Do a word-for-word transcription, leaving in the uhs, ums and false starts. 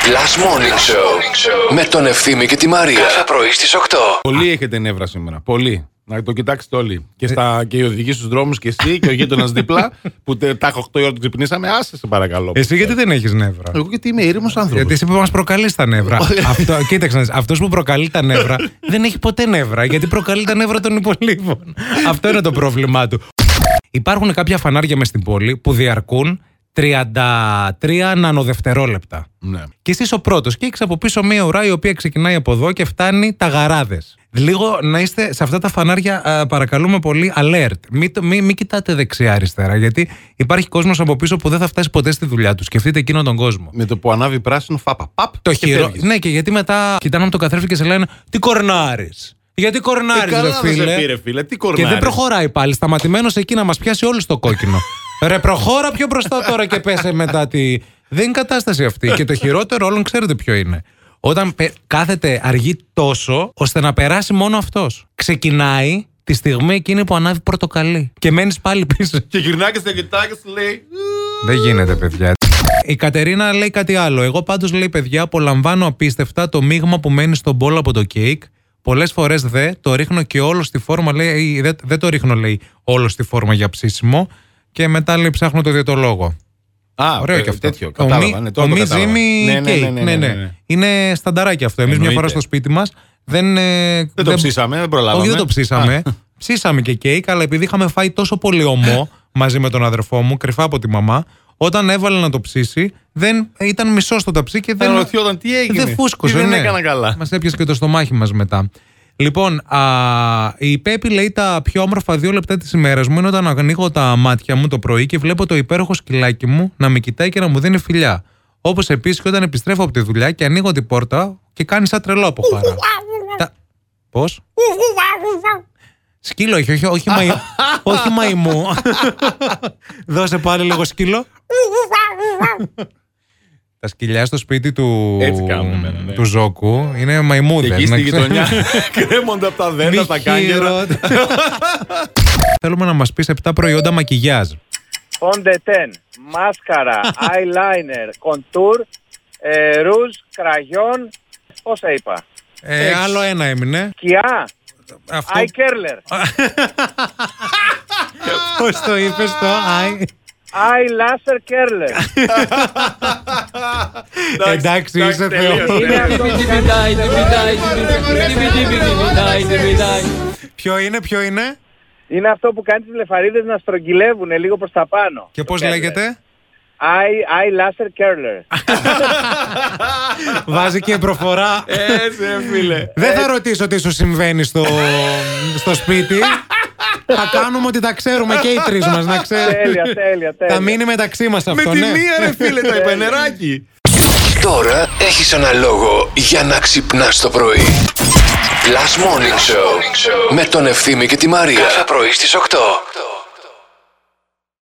Last Morning Show με τον Ευθύμη και τη Μαρία. Κάθε πρωί στις οκτώ. Πολλοί έχετε νεύρα σήμερα. Πολλοί. Να το κοιτάξετε όλοι. Και, στα, και οι οδηγοί στους δρόμους και εσύ και ο γείτονας δίπλα που τα οκτώ η ώρα του ξυπνήσαμε. Άσε σε παρακαλώ. Εσύ γιατί δεν έχεις νεύρα? Εγώ γιατί είμαι ήρεμος άνθρωπος. Γιατί εσύ που μας προκαλείς τα νεύρα. Αυτό, κοίταξε, αυτός που προκαλεί τα νεύρα δεν έχει ποτέ νεύρα. Γιατί προκαλεί τα νεύρα των υπολείπων. Αυτό είναι το πρόβλημά του. Υπάρχουν κάποια φανάρια μες στην πόλη που διαρκούν τριάντα τρία νανοδευτερόλεπτα. Ναι. Και εσύ ο πρώτος και έχεις από πίσω μία ουρά η οποία ξεκινάει από εδώ και φτάνει τα γαράδες. Λίγο να είστε σε αυτά τα φανάρια, α, παρακαλούμε πολύ, alert. Μην μη, μη κοιτάτε δεξιά-αριστερά, γιατί υπάρχει κόσμος από πίσω που δεν θα φτάσει ποτέ στη δουλειά του. Σκεφτείτε εκείνον τον κόσμο. Με το που ανάβει πράσινο, φάπα, παπ, το χειρό. Ναι, και γιατί μετά κοιτάνε από τον καθρέφτη και σε λένε τι κορνάρεις. Γιατί κορνάρεις, ε, δε φίλε. Δεν πήρε, φίλε. Τι κορνάρεις. Και δεν προχωράει πάλι. Σταματημένος εκεί να μας πιάσει όλο το κόκκινο. Ρε, προχώρα πιο μπροστά τώρα και πέσε μετά τη. Δεν είναι κατάσταση αυτή. Και το χειρότερο όλων ξέρετε ποιο είναι. Όταν πε... κάθεται αργή τόσο, ώστε να περάσει μόνο αυτός. Ξεκινάει τη στιγμή εκείνη που ανάβει πορτοκαλί. Και μένεις πάλι πίσω. Και γυρνάει και σε κοιτάει και σου λέει. Δεν γίνεται, παιδιά. Η Κατερίνα λέει κάτι άλλο. Εγώ πάντως λέει, παιδιά, απολαμβάνω απίστευτα το μείγμα που μένει στον μπολ από το κέικ. Πολλές φορές δε το ρίχνω και όλο στη φόρμα, λέει, δεν δε το ρίχνω, λέει, όλο στη φόρμα για ψήσιμο. Και μετά λέει ψάχνω το διαιτολόγο. Α, ωραίο και αυτό. Τέτοιο, κατάλαβα, ναι, το μη ζύμι ναι, ναι, ναι, ναι, ναι, ναι. Είναι στανταράκι αυτό. Εμείς μια φορά στο σπίτι μας δεν, δεν το δεν... ψήσαμε, δεν προλάβαμε. Όχι, δεν το ψήσαμε. Ψήσαμε και κέικ, αλλά επειδή είχαμε φάει τόσο πολύ ομό μαζί με τον αδερφό μου, κρυφά από τη μαμά, όταν έβαλε να το ψήσει, δεν... ήταν μισό στο ταψί και δεν. Ρωτιόταν τι έγινε. Δεν φούσκωσε. Δεν ναι. έκανα καλά. Μας έπιασε και το στομάχι μας μετά. Λοιπόν, α, η Πέπη λέει τα πιο όμορφα δύο λεπτά της ημέρας μου είναι όταν ανοίγω τα μάτια μου το πρωί και βλέπω το υπέροχο σκυλάκι μου να με κοιτάει και να μου δίνει φιλιά. Όπως επίσης και όταν επιστρέφω από τη δουλειά και ανοίγω την πόρτα και κάνει σαν τρελό από χαρά. Τα... Πώς? Σκύλο, όχι, όχι, όχι, μαϊ... όχι μαϊμού. Δώσε πάλι λίγο σκύλο. Τα σκυλιά στο σπίτι του, κάνουμε, ναι. του Ζόκου είναι μαϊμούδες. Εκεί στη γειτονιά κρέμονται από τα δέντρα, τα κάγκερα. Θέλουμε να μας πεις επτά προϊόντα μακιγιάζ. Φοντετέν, μάσκαρα, eyeliner, κοντούρ, ε, ρουζ, κραγιόν, πόσα είπα. Ε, ε, άλλο ένα έμεινε. Σκιά, eye curler. Πώς το είπες το eye... I laser curler. Εντάξει, είσαι θεός. Ποιο είναι, ποιο είναι? Είναι αυτό που κάνει τις λεφαρίδες να στρογγυλεύουν λίγο προς τα πάνω. Και πώς λέγεται? I laser curler. Βάζει και προφορά. Δεν θα ρωτήσω τι σου συμβαίνει στο σπίτι. Θα κάνουμε ότι τα ξέρουμε και οι τρεις μας, να ξέρουμε. Τέλεια, τέλεια, τέλεια. Θα μείνει μεταξύ μας αυτό, ναι. Με τη μία ρε φίλε, τα υπενεράκι. Τώρα έχεις ένα λόγο για να ξυπνάς το πρωί. Last Morning Show με τον Ευθύμη και τη Μαρία. Κάθε πρωί στις οκτώ.